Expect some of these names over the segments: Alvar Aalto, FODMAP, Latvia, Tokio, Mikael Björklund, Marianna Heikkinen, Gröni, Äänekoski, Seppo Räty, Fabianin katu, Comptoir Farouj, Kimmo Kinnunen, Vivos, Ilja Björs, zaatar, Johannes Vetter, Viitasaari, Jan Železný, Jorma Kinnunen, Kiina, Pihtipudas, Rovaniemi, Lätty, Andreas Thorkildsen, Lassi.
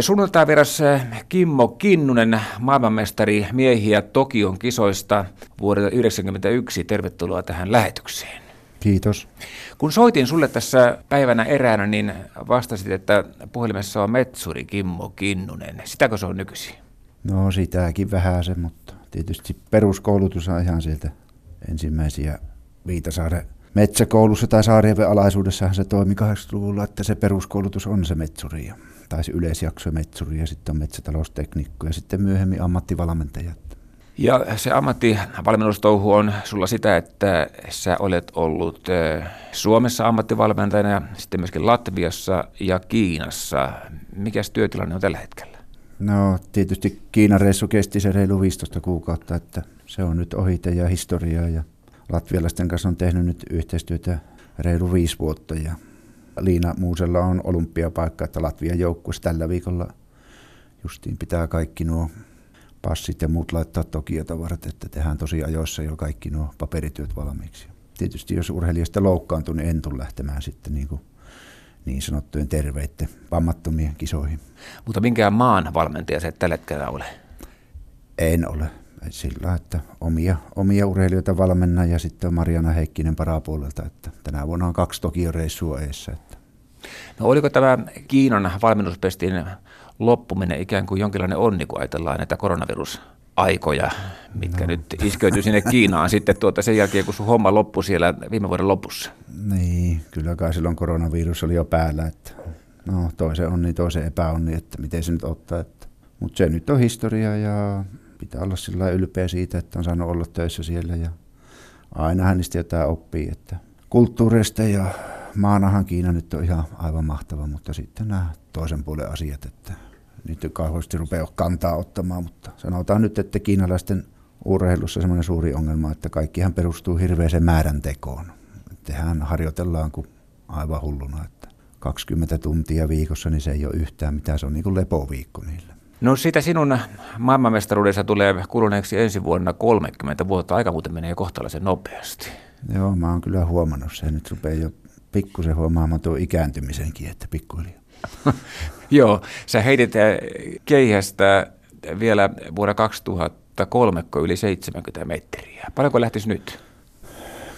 Sunnuntainvieras Kimmo Kinnunen, maailmanmestari miehiä Tokion kisoista vuodelta 1991. Tervetuloa tähän lähetykseen. Kiitos. Kun soitin sulle tässä päivänä eräänä, niin vastasit, että puhelimessa on metsuri Kimmo Kinnunen. Sitäkö se on nykyisin? No sitäkin vähän se, mutta tietysti peruskoulutus on ihan sieltä ensimmäisiä Viitasaaren metsäkoulussa tai Saarijärven alaisuudessahan se toimi 80-luvulla, että se peruskoulutus on se metsuri. Tai se yleisjakso metsuri ja sitten on metsätalousteknikko ja sitten myöhemmin ammattivalmentajat. Ja se ammattivalmennustouhu on sulla sitä, että sä olet ollut Suomessa ammattivalmentajana, sitten myöskin Latviassa ja Kiinassa. Mikäs työtilanne on tällä hetkellä? No tietysti Kiinan reissu kesti se reilu 15 kuukautta, että se on nyt ohite ja historiaa ja latvialaisten kanssa on tehnyt nyt yhteistyötä reilu 5 vuotta ja Liina Muusella on olympiapaikka, että Latvian joukkueessa tällä viikolla justiin pitää kaikki nuo passit ja muut laittaa Tokiota varten, että tehdään tosi ajoissa jo kaikki nuo paperityöt valmiiksi. Tietysti jos urheilijasta loukkaantuu, niin en tule lähtemään sitten niin sanottujen terveitten vammattomien kisoihin. Mutta minkään maan valmentaja se tällä hetkellä ole? En ole. Sillä, että omia urheilijoita valmennan ja sitten Marianna Heikkinen parapuolelta, että tänä vuonna on 2 Tokion reissua eessä. Että. No oliko tämä Kiinan valmennuspestin loppuminen ikään kuin jonkinlainen onni, kun ajatellaan näitä koronavirusaikoja, mitkä nyt iskeytyi sinne Kiinaan sitten sen jälkeen, kun sun homma loppui siellä viime vuoden lopussa? Niin, kyllä kai silloin koronavirus oli jo päällä, että no toisen onni, toisen epäonni, että miten se nyt ottaa, mutta se nyt on historia ja pitää olla sillä lailla ylpeä siitä, että on saanut olla töissä siellä ja ainahan niistä jotain oppii. Että kulttuurista ja maanahan Kiina nyt on ihan aivan mahtava, mutta sitten nämä toisen puolen asiat, että nyt ei kauheasti rupea kantaa ottamaan, mutta sanotaan nyt, että kiinalaisten urheilussa semmoinen suuri ongelma, että kaikkihan perustuu hirveäseen määräntekoon. Tehän harjoitellaan kuin aivan hulluna, että 20 tuntia viikossa, niin se ei ole yhtään mitään, se on niin kuin lepoviikko niillä. No siitä sinun maailmanmestaruudessa tulee kuluneeksi ensi vuonna 30 vuotta. Aika muuten menee kohtalaisen nopeasti. Joo, mä oon kyllä huomannut sen. Nyt rupeaa jo pikkusen huomaamaan tuon ikääntymisenkin, että pikkuhiljaa. Joo, sä heitit keihästä vielä vuonna 2003 yli 70 metriä. Paljonko lähtisi nyt?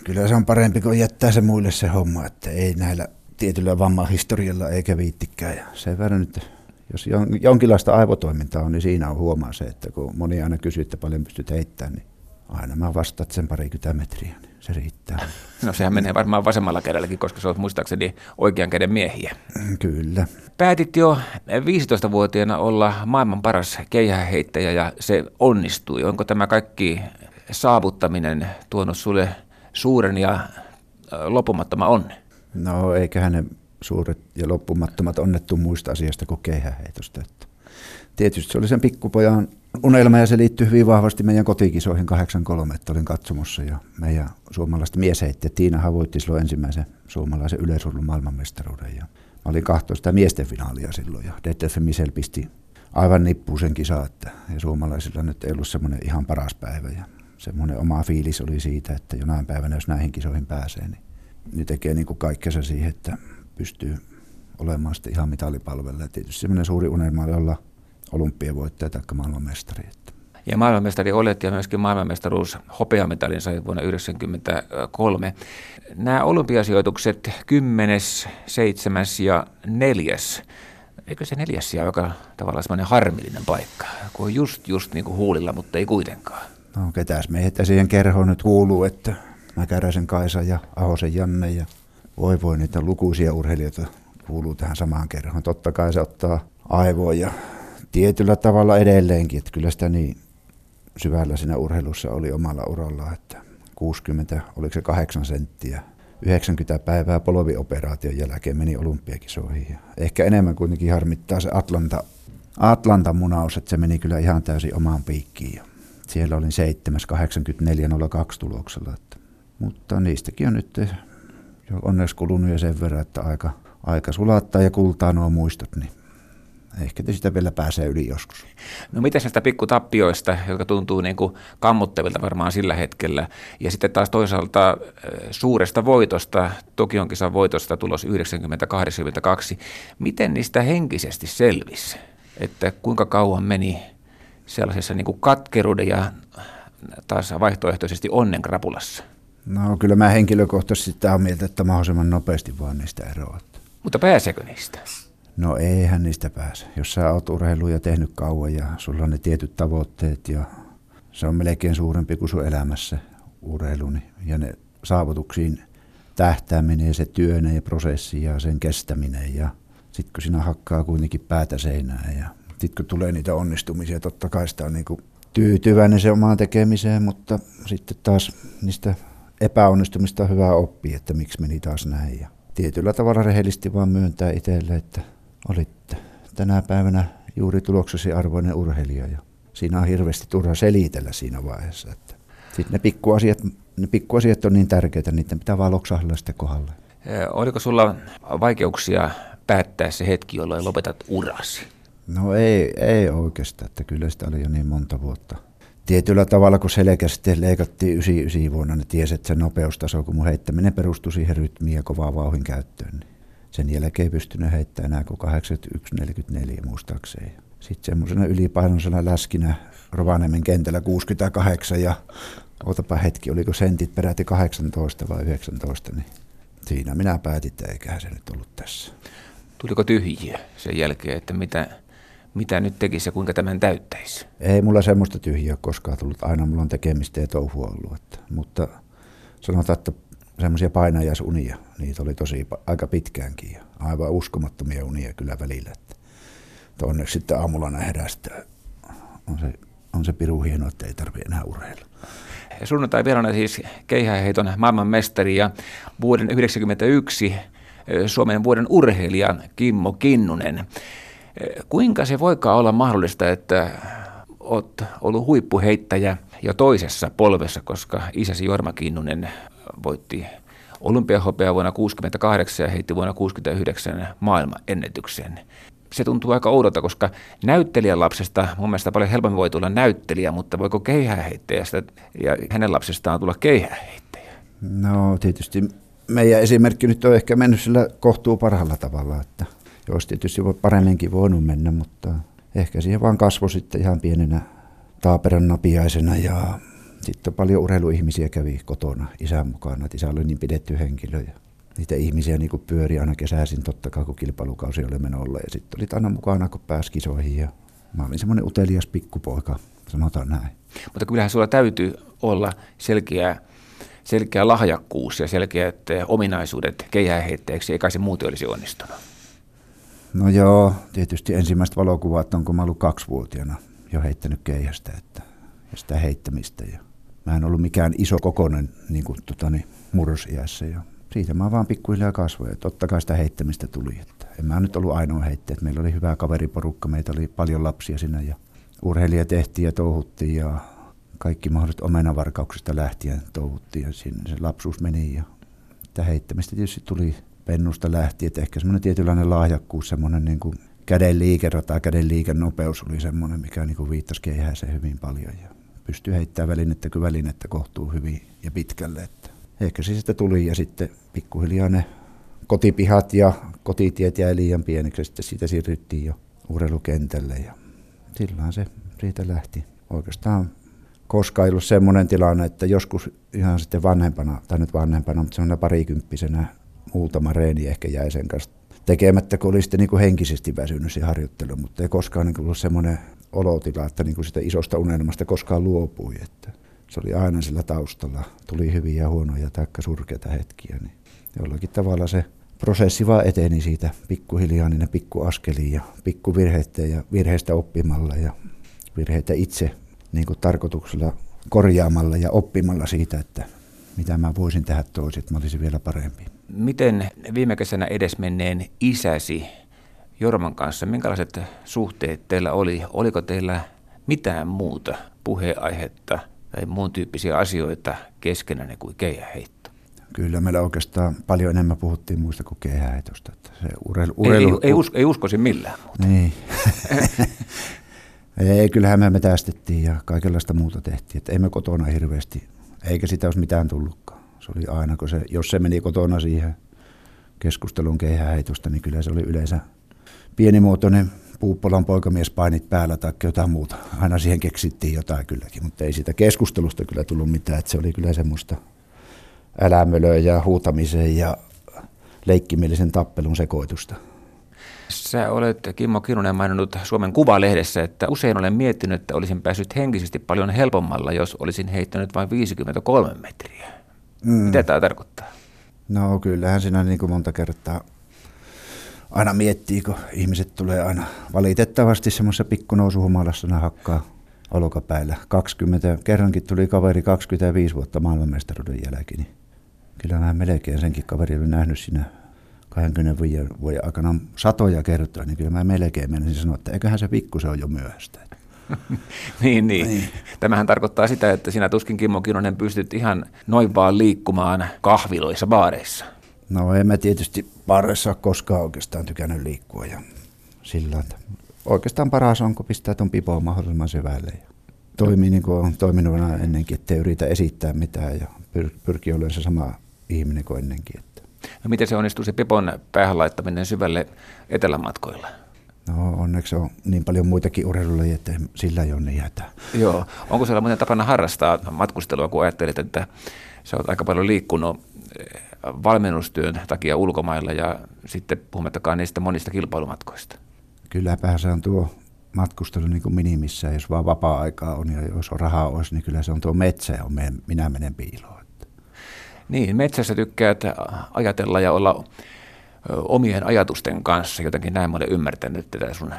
Kyllä se on parempi, kun jättää se muille se homma, että ei näillä tietyllä vammahistorialla eikä viittikään. Ja sen verran nyt. Jos jonkinlaista aivotoimintaa on, niin siinä on huomaa se, että kun moni aina kysyy, että paljon pystyt heittämään, niin aina mä vastaan sen 20 metriä, niin se riittää. No sehän menee varmaan vasemmalla kädelläkin, koska sä oot muistaakseni oikean käden miehiä. Kyllä. Päätit jo 15-vuotiaana olla maailman paras keihäheittäjä ja se onnistui. Onko tämä kaikki saavuttaminen tuonut sulle suuren ja loppumattoman onnen? No eiköhän ne suuret ja loppumattomat onnettu muista asiasta kuin keihäheitosta. Tietysti se oli sen pikkupojan unelma ja se liittyy hyvin vahvasti meidän kotikisoihin 83, että olin katsomossa ja meidän suomalaiset miesheittäjät Tiina voitti silloin ensimmäisen suomalaisen yleisurheilun maailmanmestaruuden. Ja mä olin 12 miesten finaalia silloin ja DTF Michel pisti aivan nippuun sen kisaa, että ja suomalaisilla nyt ei ollut semmoinen ihan paras päivä ja semmoinen oma fiilis oli siitä, että jonain päivänä jos näihin kisoihin pääsee, niin tekee niin kuin kaikkensa siihen, että pystyy olemaan sitten ihan mitalipalvella. Tietysti semmoinen suuri unelma oli olla olympiavoittaja tai maailmanmestari. Ja maailmanmestari olet ja myöskin maailmanmestaruus hopeamitalin sai vuonna 1993. Nämä olympiasijoitukset 10., 7. ja 4. Eikö se 4. sija joka tavallaan semmoinen harmillinen paikka, kun on just niin kuin huulilla, mutta ei kuitenkaan? No ketäs meitä siihen kerhoon nyt kuuluu, että Mäkäräisen Kaisa ja Ahosen Janne ja Voi niitä lukuisia urheilijoita kuuluu tähän samaan kerhoon. Totta kai se ottaa aivoja tietyllä tavalla edelleenkin, että kyllä sitä niin syvällä siinä urheilussa oli omalla uralla, että 60, oliko se 8 senttiä, 90 päivää polvioperaation jälkeen meni olympiakisoihin. Ja ehkä enemmän kuitenkin harmittaa se Atlanta-munaus, että se meni kyllä ihan täysin omaan piikkiin. Ja siellä olin 7.84.02 tuloksella, että, mutta niistäkin on nyt onneksi kulunut ja sen verran, että aika sulattaa ja kultaa nuo muistot, niin ehkä te sitä vielä pääsee yli joskus. No mitäs näistä pikkutappioista, jotka tuntuu niin kuin kammottavilta varmaan sillä hetkellä, ja sitten taas toisaalta suuresta voitosta, Tokion kisan voitosta tulos 90-82, miten niistä henkisesti selvisi? että kuinka kauan meni sellaisessa niin kuin katkeruuden ja taas vaihtoehtoisesti onnen krapulassa. No kyllä mä henkilökohtaisesti sitä on mieltä, että mahdollisimman nopeasti vaan niistä eroa. Mutta pääseekö niistä? No eihän niistä pääse. Jos sä oot urheiluja tehnyt kauan ja sulla on ne tietyt tavoitteet ja se on melkein suurempi kuin sun elämässä urheiluni ja ne saavutuksiin tähtääminen ja se työnä ja prosessi ja sen kestäminen ja sitten kun sinä hakkaa kuitenkin päätä seinään ja sitten kun tulee niitä onnistumisia, totta kai sitä on niin kuin tyytyväinen se omaan tekemiseen, mutta sitten taas niistä epäonnistumista on hyvä oppia, että miksi meni taas näin ja tietyllä tavalla rehellisesti vaan myöntää itselle, että olitte tänä päivänä juuri tuloksesi arvoinen urheilija ja siinä on hirveästi turha selitellä siinä vaiheessa. Sitten ne pikkuasiat on niin tärkeitä, niitä pitää vaan loksahdella sitten kohdalle. Oliko sulla vaikeuksia päättää se hetki, jolloin lopetat urasi? No ei oikeastaan, että kyllä sitä oli jo niin monta vuotta. Tietyllä tavalla, kun selkä sitten leikattiin 99 vuonna, niin tiesi, että se nopeustaso, kun mun heittäminen perustui siihen rytmiin ja kovaan vauhdin käyttöön, niin sen jälkeen ei pystynyt heittämään enää kuin 81,44 muistaakseen. Sitten semmoisena ylipainoisena läskinä Rovaniemen kentällä 68 ja otapa hetki, oliko sentit peräti 18 vai 19, niin siinä minä päätin, että eiköhän se nyt ollut tässä. Tuliko tyhjiä sen jälkeen, että mitä nyt tekisi ja kuinka tämän täyttäisi? Ei mulla semmoista tyhjiä koskaan tullut. Aina mulla on tekemistä ja touhua ollut. Mutta sanotaan, että semmoisia painajaisunia, niitä oli tosi aika pitkäänkin. Ja aivan uskomattomia unia kyllä välillä. Että onneksi sitten aamulla nähdään, että on se piru hieno, että ei tarvitse enää urheilla. Sunnuntai vieraana siis keihäheiton maailmanmestari ja vuoden 1991 Suomen vuoden urheilija Kimmo Kinnunen. Kuinka se voikaan olla mahdollista, että olet ollut huippuheittäjä jo toisessa polvessa, koska isäsi Jorma Kinnunen voitti olympiahopeaa vuonna 1968 ja heitti vuonna 1969 maailmanennätyksen. Se tuntuu aika oudolta, koska näyttelijän lapsesta mun mielestä paljon helpommin voi tulla näyttelijä, mutta voiko keihääheittäjästä ja hänen lapsestaan tulla keihääheittäjä? No tietysti meidän esimerkki nyt on ehkä mennyt sillä kohtuu parhaalla tavalla, että olisi tietysti paremminkin voinut mennä, mutta ehkä siihen vaan kasvoi sitten ihan pienenä taaperan napiaisena ja sitten paljon urheiluihmisiä kävi kotona isän mukana, että isä oli niin pidetty henkilö ja niitä ihmisiä niin kuin pyöri aina kesäisin totta kai, kun kilpailukausi oli menolla ja sitten olit aina mukana, kun pääsi kisoihin ja mä olin semmoinen utelias pikkupoika, sanotaan näin. Mutta kyllähän sulla täytyy olla selkeä lahjakkuus ja selkeät ominaisuudet keihääheittäjäksi, eikä se muuten olisi onnistunut. No joo, tietysti ensimmäiset valokuvat on, kun mä ollut 2-vuotiaana jo heittänyt keihästä ja sitä heittämistä. Ja mä en ollut mikään iso kokoinen niin murrosiässä ja siitä mä vaan pikkuhiljaa kasvoin ja totta kai sitä heittämistä tuli. Että en mä nyt ollut ainoa heittäjä, meillä oli hyvä kaveriporukka, meitä oli paljon lapsia siinä ja urheilija tehtiin ja touhuttiin ja kaikki mahdolliset omenavarkauksista lähtien touhuttiin ja sinne se lapsuus meni ja sitä heittämistä tietysti tuli. Pennusta lähti, että ehkä semmoinen tietynlainen lahjakkuus, semmoinen niin kuin kädenliikerata, kädenliikennopeus oli semmoinen, mikä niin kuin viittasi keihääseen hyvin paljon ja pystyi heittämään välinettä, kun välinettä kohtuu hyvin ja pitkälle. Että ehkä se sitä tuli ja sitten pikkuhiljaa ne kotipihat ja kotitiet jäi liian pieneksi ja sitten siitä siirryttiin jo urheilukentälle ja silloin se siitä lähti. Oikeastaan koskaan ei ollut semmoinen tilanne, että joskus ihan sitten vanhempana, tai nyt vanhempana, mutta semmoinen parikymppisenä, muutama reeni ehkä jäi sen kanssa tekemättä, kun oli sitten niin kuin henkisesti väsynyt se harjoittelu, mutta ei koskaan niin kuin ollut semmoinen olotila, että niin kuin sitä isosta unelmasta koskaan luopui. Että se oli aina sillä taustalla. Tuli hyviä, huonoja tai surkeita hetkiä. Niin jollakin tavalla se prosessi vaan eteni siitä pikkuhiljaa niinä pikkuaskeliin ja pikkuvirheitä ja virheistä oppimalla ja virheitä itse niin kuin tarkoituksella korjaamalla ja oppimalla siitä, että mitä mä voisin tehdä toisin, että mä olisin vielä parempi. Miten viime kesänä edesmenneen isäsi Jorman kanssa, minkälaiset suhteet teillä oli? Oliko teillä mitään muuta puheenaihetta tai muun tyyppisiä asioita keskenään kuin keihäheitto? Kyllä meillä oikeastaan paljon enemmän puhuttiin muista kuin keihäheitosta. Ei uskoisin millään muuta. Niin. Ei, kyllähän me metästettiin ja kaikenlaista muuta tehtiin. Että ei me kotona hirveästi, eikä sitä olisi mitään tullutkaan. Se oli aina, kun se, jos se meni kotona siihen keskustelun keihäheitosta, niin kyllä se oli yleensä pienimuotoinen Puuppolan poikamiespainit päällä tai jotain muuta. Aina siihen keksittiin jotain kylläkin, mutta ei siitä keskustelusta kyllä tullut mitään. Että se oli kyllä semmoista älämölöä ja huutamisen ja leikkimielisen tappelun sekoitusta. Sä olet, Kimmo Kinnunen, maininnut Suomen Kuvalehdessä, että usein olen miettinyt, että olisin päässyt henkisesti paljon helpommalla, jos olisin heittänyt vain 53 metriä. Mitä tämä tarkoittaa? No kyllähän siinä niin kuin monta kertaa aina miettii, kun ihmiset tulee aina valitettavasti semmoisessa pikkunousuhumalassa, ne hakkaa olkapäillä. 20, kerrankin tuli kaveri 25 vuotta maailmanmestaruuden jälkeen, niin kyllä mä melkein senkin kaveri oli nähnyt siinä 20 vuoden aikana satoja kertoja, niin kyllä mä melkein menisin sanoa, että eiköhän se pikku, se on jo myöhäistä. Niin. Tämähän tarkoittaa sitä, että sinä tuskin, Kimmo Kinnunen, pystyt ihan noin vaan liikkumaan kahviloissa, baareissa. No en mä tietysti baareissa ole koskaan oikeastaan tykännyt liikkua ja sillä, että oikeastaan paras on, kun pistää ton pipoon mahdollisimman syvälle. Toimii niin kuin on toiminut ennenkin, ettei yritä esittää mitään ja pyrkii olemaan se sama ihminen kuin ennenkin. No miten se onnistuu se pipon päähän laittaminen syvälle etelämatkoilla? No onneksi on niin paljon muitakin urheilulajia, että sillä ei ole niin hätää. Joo. Onko siellä muuten tapana harrastaa matkustelua, kun ajattelet, että sä oot aika paljon liikkunut valmennustyön takia ulkomailla ja sitten puhumattakaan niistä monista kilpailumatkoista? Kylläpä se on tuo matkustelu niin kuin minimissään, jos vaan vapaa-aikaa on ja jos on rahaa olisi, niin kyllä se on tuo metsä ja minä menen piiloon. Niin, metsässä tykkää ajatella ja olla omien ajatusten kanssa. Jotenkin näin mä olen ymmärtänyt tätä sun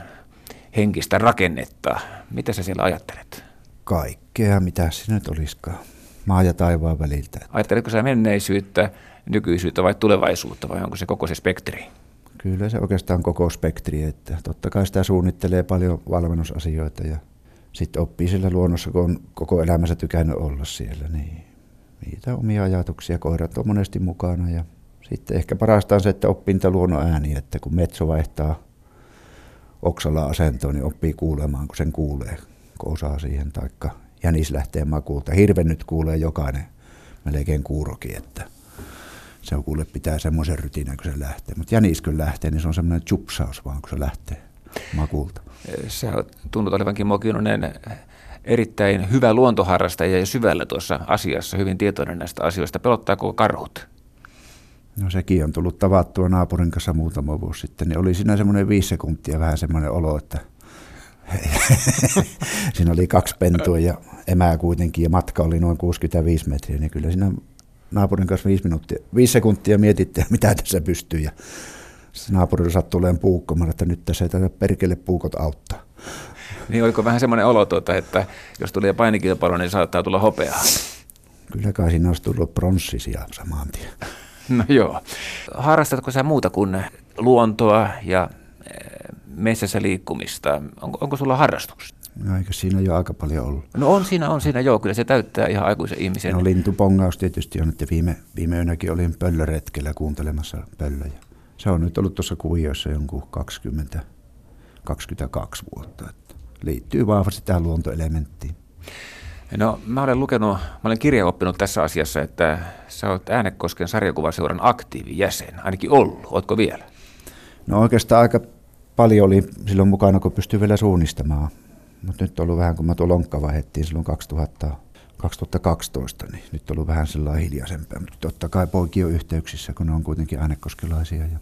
henkistä rakennetta. Mitä sä siellä ajattelet? Kaikkea, mitä se nyt olisikaan. Maa ja taivaan väliltä. Ajatteletko sä menneisyyttä, nykyisyyttä vai tulevaisuutta vai onko se koko se spektri? Kyllä se oikeastaan koko spektri. Että totta kai sitä suunnittelee paljon valmennusasioita ja sitten oppii siellä luonnossa, kun on koko elämänsä tykännyt olla siellä. Niin. Niitä omia ajatuksia, koirat on monesti mukana ja sitten ehkä parasta on se, että oppii niitä luonnon ääniä, että kun metso vaihtaa oksalla asentoon, niin oppii kuulemaan, kun sen kuulee, kun osaa siihen, taikka jänis lähtee makuulta. Hirven nyt kuulee jokainen, melkein kuurokin, että se on kuule pitää semmoisen rytinän, kun se lähtee, mutta jänis kun lähtee, niin se on semmoinen chupsaus vaan, kun se lähtee makuulta. Se tunnut olevan, Kimmo Kinnunen, erittäin hyvä luontoharrastaja ja syvällä tuossa asiassa, hyvin tietoinen näistä asioista. Pelottaako karhut? No sekin on tullut tavattua naapurin kanssa muutama vuosi sitten, niin oli siinä semmoinen 5 sekuntia vähän semmoinen olo, että siinä oli 2 pentua ja emää kuitenkin ja matka oli noin 65 metriä, niin kyllä siinä naapurin kanssa 5 sekuntia mietittiin, mitä tässä pystyy ja naapurilla sattuu olemaan puukkomaan, että nyt tässä ei tätä perkele puukot auttaa. Niin oliko vähän semmoinen olo, että jos tulee painikilpailu, niin saattaa tulla hopeaa? Kyllä kai siinä olisi tullut pronssisia samaan tien. No joo. Harrastatko sä muuta kuin luontoa ja metsässä liikkumista? Onko sulla harrastuksia? No eikö siinä jo aika paljon ollut? No on siinä joo. Kyllä se täyttää ihan aikuisen ihmisen. No lintupongaus tietysti on, että viime yönäkin olin pöllöretkellä kuuntelemassa pöllöjä. Se on nyt ollut tuossa kuvioissa jonkun 22 vuotta. Liittyy vahvasti tähän luontoelementtiin. No, mä olen kirjaoppinut tässä asiassa, että sä oot Äänekosken sarjakuvaseuran aktiivijäsen, ainakin ollut. Ootko vielä? No oikeastaan aika paljon oli silloin mukana, kun pystyi vielä suunnistamaan. Mutta nyt on ollut vähän, kun mä tuo lonkka vaihdettiin silloin 2012, niin nyt on ollut vähän sellainen hiljaisempaa. Mutta totta kai poikin on yhteyksissä, kun ne on kuitenkin äänekoskelaisia ja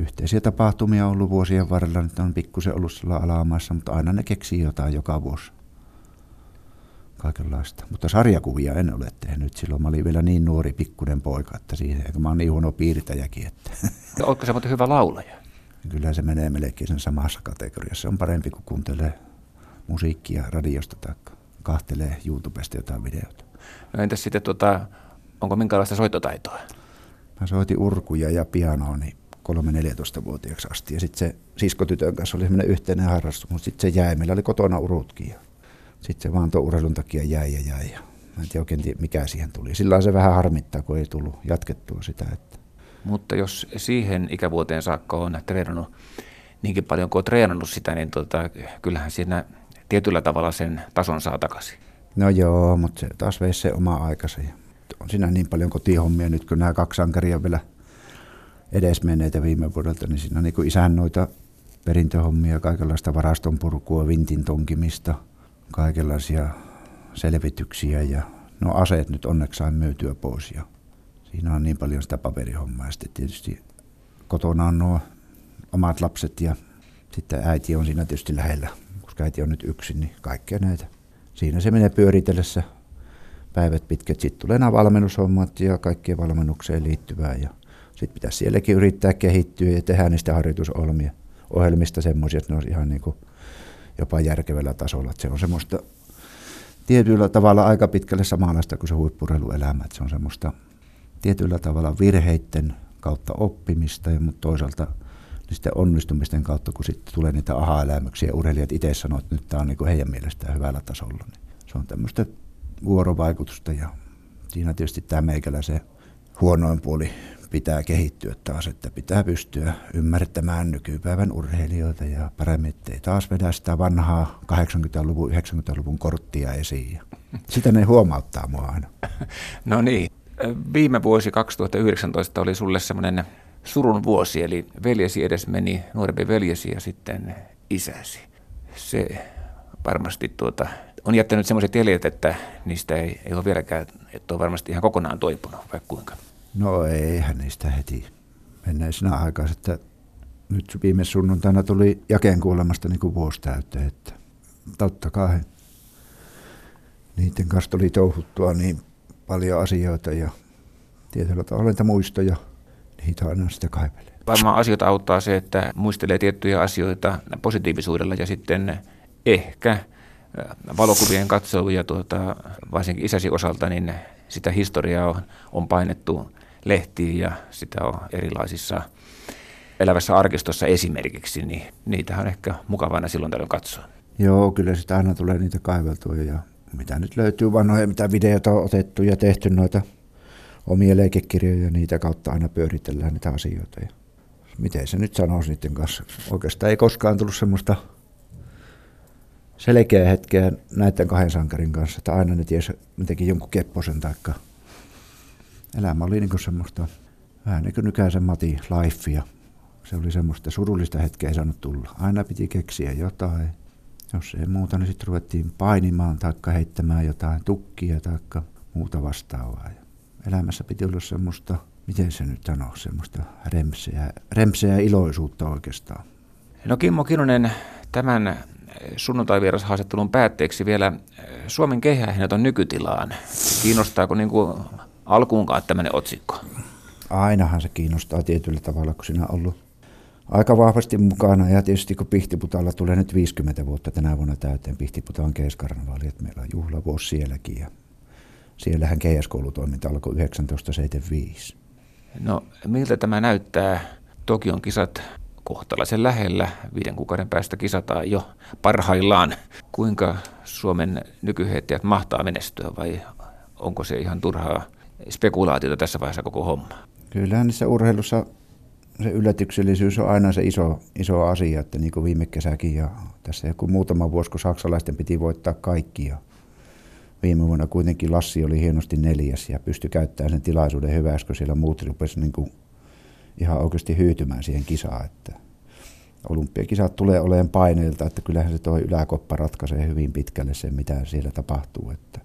yhteisiä tapahtumia on ollut vuosien varrella, nyt on pikkusen ollut alamaissa, mutta aina ne keksii jotain joka vuosi, kaikenlaista. Mutta sarjakuvia en ole tehnyt, silloin mä olin vielä niin nuori pikkuinen poika, että siihen, mä oon niin huono piirtäjäkin. Että. No, ootko sä muuten hyvä laulaja? Kyllä se menee melkein sen samassa kategoriassa, se on parempi kuin kuuntelee musiikkia radiosta tai kahtelee YouTubesta jotain videota. No entäs sitten, onko minkälaista soittotaitoa? Mä soitin urkuja ja pianoa, niin 3-14-vuotiaaksi asti. Ja sitten se siskotytön kanssa oli semmoinen yhteinen harrastus, mutta sitten se jäi. Meillä oli kotona urutkin. Sitten se vaan tuon urheilun takia jäi. Mä en tiedä oikein, mikä siihen tuli. Sillä se vähän harmittaa, kun ei tullut jatkettua sitä. Että. Mutta jos siihen ikävuoteen saakka on treenannut niinkin paljon kuin on treenannut sitä, niin kyllähän siinä tietyllä tavalla sen tason saa takaisin. No joo, mutta se taas veisi se oma aikansa. On siinä niin paljon kotihommia nyt, kun nämä 2 sankaria vielä edesmenneitä viime vuodelta, niin siinä niin isän noita perintöhommia, kaikenlaista varastonpurkua, vintin tonkimista, kaikenlaisia selvityksiä ja no aseet nyt onneksi sain myytyä pois ja siinä on niin paljon sitä paperihommaa. Sitten tietysti kotona on nuo omat lapset ja sitten äiti on siinä tietysti lähellä, koska äiti on nyt yksin, niin kaikkea näitä. Siinä se menee pyöritellessä päivät pitkät. Sitten tulee nämä valmennushommat ja kaikkien valmennukseen liittyvää. Sitten pitäisi sielläkin yrittää kehittyä ja tehdä niistä harjoitusohjelmista semmoisia, että ne on ihan niin kuin jopa järkevällä tasolla. Että se on semmoista tietyllä tavalla aika pitkälle samanlaista kuin se huippurheiluelämä. Että se on semmoista tietyllä tavalla virheiden kautta oppimista, mutta toisaalta niiden onnistumisten kautta, kun sitten tulee niitä aha-elämyksiä ja urheilijat itse sanoo, että nyt tämä on niin kuin heidän mielestään hyvällä tasolla. Niin se on tämmöistä vuorovaikutusta ja siinä tietysti tämä meikäläisen huonoin puoli pitää kehittyä taas, että pitää pystyä ymmärtämään nykypäivän urheilijoita ja paremmin, ettei taas vedä sitä vanhaa 80-luvun, 90-luvun korttia esiin. Sitä ne huomauttaa mua aina. No niin. Viime vuosi 2019 oli sulle semmoinen surun vuosi, eli veljesi edes meni, nuorempi veljesi ja sitten isäsi. Se varmasti on jättänyt semmoiset jäljet, että niistä ei ole vieläkään, että on varmasti ihan kokonaan toipunut, vai kuinka? No eihän niistä heti menneisenä aikaa, että nyt viime sunnuntaina tuli Jakeen kuolemasta niin kuin vuosi täyteen, että totta kai niiden kanssa oli touhuttua niin paljon asioita ja tietyllä tavalla niitä muistoja, niitä aina sitä kaivelee. Varmaan asioita auttaa se, että muistelee tiettyjä asioita positiivisuudella ja sitten ehkä valokuvien katseluja varsinkin isäsi osalta, niin sitä historiaa on painettu lehtiin ja sitä on erilaisissa elävässä arkistossa esimerkiksi, niin niitä on ehkä mukavana silloin tällöin katsoa. Joo, kyllä sitä aina tulee niitä kaiveltua ja mitä nyt löytyy vanhoja, mitä videoita on otettu ja tehty noita omia leikekirjoja, niitä kautta aina pyöritellään niitä asioita. Ja miten se nyt sanoisi niiden kanssa? Oikeastaan ei koskaan tullut semmoista selkeä hetkeä näiden kahden sankarin kanssa, että aina ne tiesi mitenkin jonkun kepposen taikka. Elämä oli niin kuin semmoista, vähän niin kuin Nykäisen Mati lifea. Se oli semmoista surullista hetkeä, ei saanut tulla. Aina piti keksiä jotain. Jos ei muuta, niin sitten ruvettiin painimaan taikka heittämään jotain tukkia taikka muuta vastaavaa. Ja elämässä piti olla semmoista, miten se nyt sanoo, semmoista remseä iloisuutta oikeastaan. No Kimmo Kinnunen, tämän sunnuntai-vieraishaastattelun päätteeksi vielä Suomen keihäänherätön nykytilaan. Kiinnostaako niin kuin alkuunkaan tämmöinen otsikko? Ainahan se kiinnostaa tietyllä tavalla, kun siinä on ollut aika vahvasti mukana. Ja tietysti kun Pihtiputaalla tulee nyt 50 vuotta tänä vuonna täyteen, Pihtiputaan keihäskarnavaali, että meillä on juhlavuosi sielläkin. Ja siellähän keihäskoulutoiminta alkoi 1975. No miltä tämä näyttää? Tokion kisat kohtalaisen lähellä. 5 kuukauden päästä kisataan jo parhaillaan. Kuinka Suomen nykyheittäjät mahtaa menestyä vai onko se ihan turhaa spekulaatiota tässä vaiheessa koko homma? Kyllähän niissä urheilussa se yllätyksellisyys on aina se iso asia, että niin kuin viime kesäkin ja tässä joku muutama vuosi, kun saksalaisten piti voittaa kaikkia. Viime vuonna kuitenkin Lassi oli hienosti 4. ja pystyi käyttämään sen tilaisuuden hyväksi, kun siellä muut rupesivat niin kuin ihan oikeasti hyytymään siihen kisaan, että olympiakisat tulee olemaan paineilta, että kyllähän se tuo yläkoppa ratkaisee hyvin pitkälle sen, mitä siellä tapahtuu, että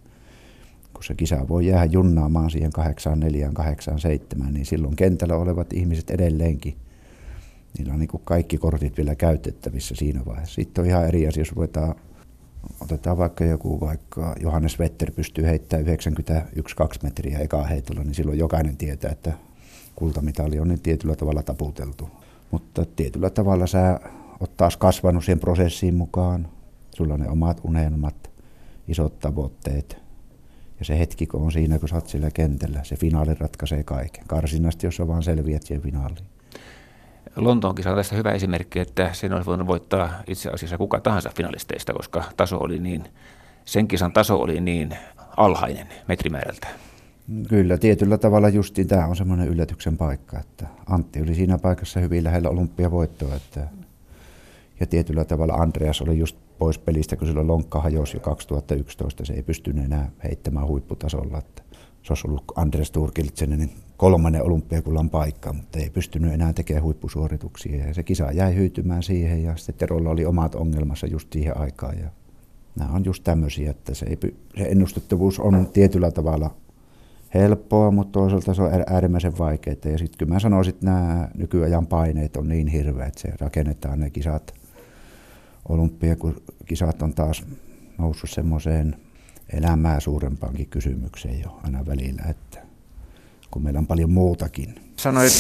kun se kisa voi jäädä junnaamaan siihen 8:4, 8:7, niin silloin kentällä olevat ihmiset edelleenkin, niillä on niin kuin kaikki kortit vielä käytettävissä siinä vaiheessa. Sitten on ihan eri asia, jos otetaan vaikka Johannes Vetter pystyy heittämään 91-2 metriä ekaa heitolla, niin silloin jokainen tietää, että kultamitali on niin tietyllä tavalla taputeltu, mutta tietyllä tavalla sä oot taas kasvanut siihen prosessiin mukaan. Sulla on ne omat unelmat, isot tavoitteet ja se hetki, kun on siinä, kun sä oot sillä kentällä, se finaali ratkaisee kaiken. Karsinnasti, jos sä vaan selviät siihen finaaliin. Lontoon kisa on tästä hyvä esimerkki, että sen olisi voinut voittaa itse asiassa kuka tahansa finalisteista, koska sen kisan taso oli niin alhainen metrimäärältään. Kyllä, tietyllä tavalla justiin tämä on semmoinen yllätyksen paikka, että Antti oli siinä paikassa hyvin lähellä olympiavoittoa, että ja tietyllä tavalla Andreas oli just pois pelistä, kun silloin lonkka hajosi jo 2011, se ei pystynyt enää heittämään huipputasolla, että Se olisi ollut Andreas Thorkildsenin kolmannen olympiakullan paikka, mutta ei pystynyt enää tekemään huippusuorituksia. Ja se kisa jäi hyytymään siihen ja sitten Terolla oli omat ongelmansa just siihen aikaan. Ja nämä on just tämmöisiä, että se ennustettavuus on tietyllä tavalla helppoa, mutta toisaalta se on äärimmäisen vaikeaa. Ja sitten kyllä mä sanoisin, että nämä nykyajan paineet on niin hirveät, että se rakennetaan ne kisat. Olympiakisat on taas noussut semmoiseen elämää suurempaankin kysymykseen jo aina välillä, että kun meillä on paljon muutakin. Sanoit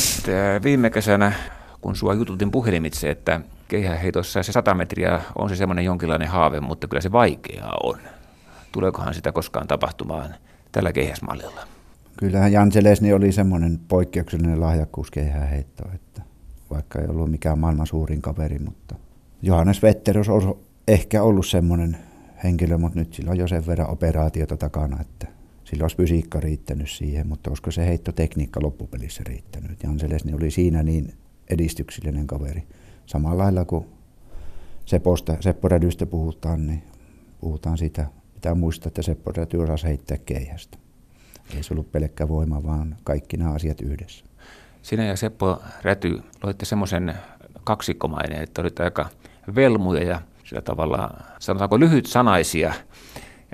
viime kesänä, kun sua jututin puhelimitse, että keihäheitossa se 100 metriä on se semmoinen jonkinlainen haave, mutta kyllä se vaikeaa on. Tuleekohan sitä koskaan tapahtumaan tällä keihäsmallilla? Kyllähän Jan Železný oli semmoinen poikkeuksellinen lahjakkuus keihäheitto, että vaikka ei ollut mikään maailman suurin kaveri, mutta Johannes Vetter olisi ehkä ollut semmoinen henkilö, mutta nyt sillä on jo sen verran operaatiota takana, että sillä olisi fysiikka riittänyt siihen, mutta olisiko se heittotekniikka loppupelissä riittänyt. Jan Železný oli siinä niin edistyksellinen kaveri. Samalla lailla kuin Seppo Rädystä puhutaan, niin puhutaan sitä. Pitää muistaa, että Seppo Räty osasi heittää keihästä. Ei se ollut pelkkä voima, vaan kaikki nämä asiat yhdessä. Sinä ja Seppo Räty loitte semmoisen kaksikkomainen, että olit aika velmuja ja sillä tavalla, sanotaanko lyhytsanaisia,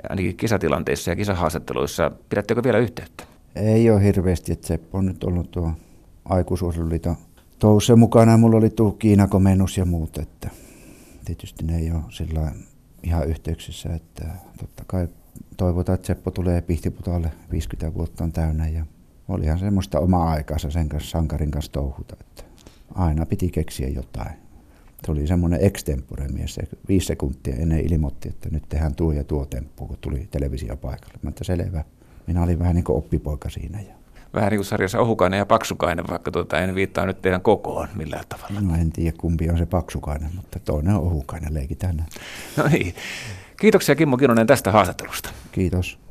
ainakin kisatilanteissa ja kisahaastatteluissa. Pidättekö vielä yhteyttä? Ei ole hirveästi, että Seppo on nyt ollut tuo aikuisuusliiton touhussa mukana ja mulla oli tuo Kiina-komennus ja muut, että tietysti ne ei ole sillä ihan yhteyksissä, että totta kai toivotaan, että Seppo tulee Pihtipudalle, 50 vuotta on täynnä ja olihan semmoista omaa aikaansa sen kanssa, sankarin kanssa touhuta, että aina piti keksiä jotain. Se oli semmoinen extempore-mies, 5 sekuntia ennen ilmoitti, että nyt tehdään tuo ja tuo temppu, kun tuli televisiopaikalle. Mä että selvä. Minä olin vähän niin kuin oppipoika siinä. Vähän niin kuin sarjassa Ohukainen ja Paksukainen, vaikka en viittaa nyt teidän kokoon millään tavalla. No en tiedä kumpi on se Paksukainen, mutta toinen on Ohukainen, leikitään näin. No niin. Kiitoksia Kimmo Kinnunen tästä haastattelusta. Kiitos.